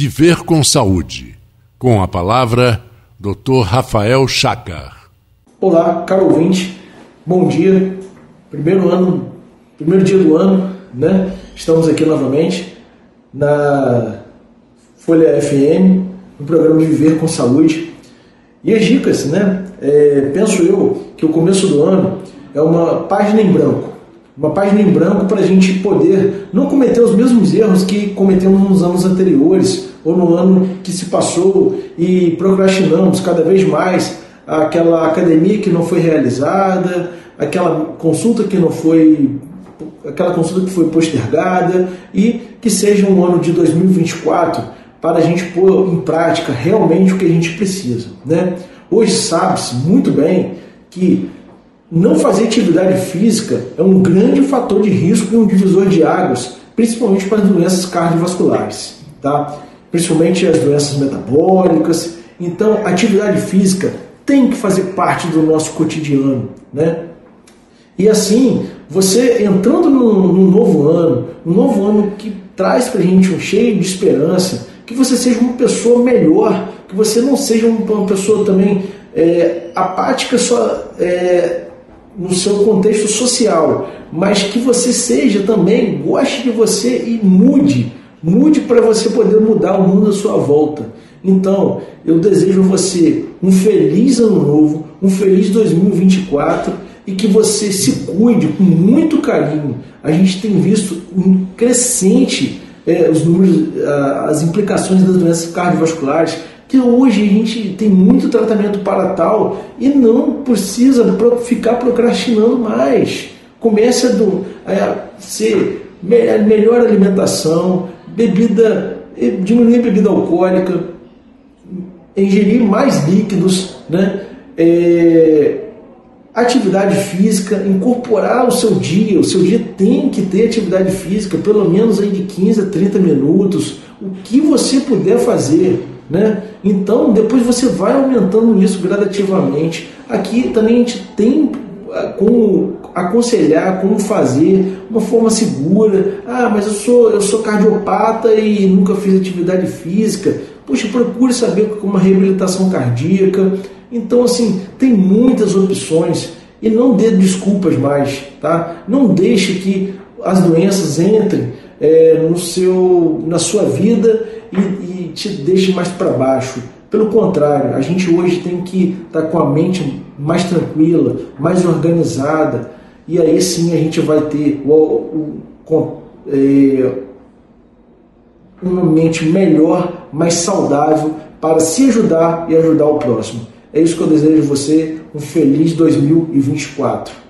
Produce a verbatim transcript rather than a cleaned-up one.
Viver com Saúde. Com a palavra, doutor Rafael Chacar. Olá, caro ouvinte. Bom dia. Primeiro ano, primeiro dia do ano, né? Estamos aqui novamente na Folha F M, no programa Viver com Saúde. E as dicas, né? É, penso eu que o começo do ano é uma página em branco. Uma página em branco para a gente poder não cometer os mesmos erros que cometemos nos anos anteriores ou no ano que se passou e procrastinamos cada vez mais aquela academia que não foi realizada, aquela consulta que não foi, aquela consulta que foi postergada, e que seja um ano de dois mil e vinte e quatro para a gente pôr em prática realmente o que a gente precisa, né? Hoje sabe-se muito bem que não fazer atividade física é um grande fator de risco e um divisor de águas, principalmente para as doenças cardiovasculares, tá? Principalmente as doenças metabólicas. Então, atividade física tem que fazer parte do nosso cotidiano, né? E assim, você entrando num, num novo ano, um novo ano que traz para a gente um cheio de esperança, que você seja uma pessoa melhor, que você não seja uma pessoa também é, apática só... É, no seu contexto social, mas que você seja também, goste de você e mude, mude para você poder mudar o mundo à sua volta. Então, eu desejo a você um feliz ano novo, um feliz dois mil e vinte e quatro, e que você se cuide com muito carinho. A gente tem visto um crescente é, os números, as implicações das doenças cardiovasculares, que hoje a gente tem muito tratamento para tal e não precisa ficar procrastinando mais. Comece a, a ser melhor alimentação, bebida, diminuir a bebida alcoólica, ingerir mais líquidos, né? É, atividade física, incorporar o seu dia. O seu dia tem que ter atividade física, pelo menos aí de quinze a trinta minutos, o que você puder fazer, né? Então, depois você vai aumentando isso gradativamente. Aqui também a gente tem como aconselhar, como fazer, uma forma segura. Ah, mas eu sou, eu sou cardiopata e nunca fiz atividade física. Poxa, procure saber como uma reabilitação cardíaca. Então, assim, tem muitas opções e não dê desculpas mais, tá? Não deixe que as doenças entrem é, no seu, na sua vida e, e te deixe mais para baixo. Pelo contrário, a gente hoje tem que estar com a mente mais tranquila, mais organizada, e aí sim a gente vai ter o, o, com, é, uma mente melhor, mais saudável, para se ajudar e ajudar o próximo. É isso que eu desejo a você, um feliz dois mil e vinte e quatro.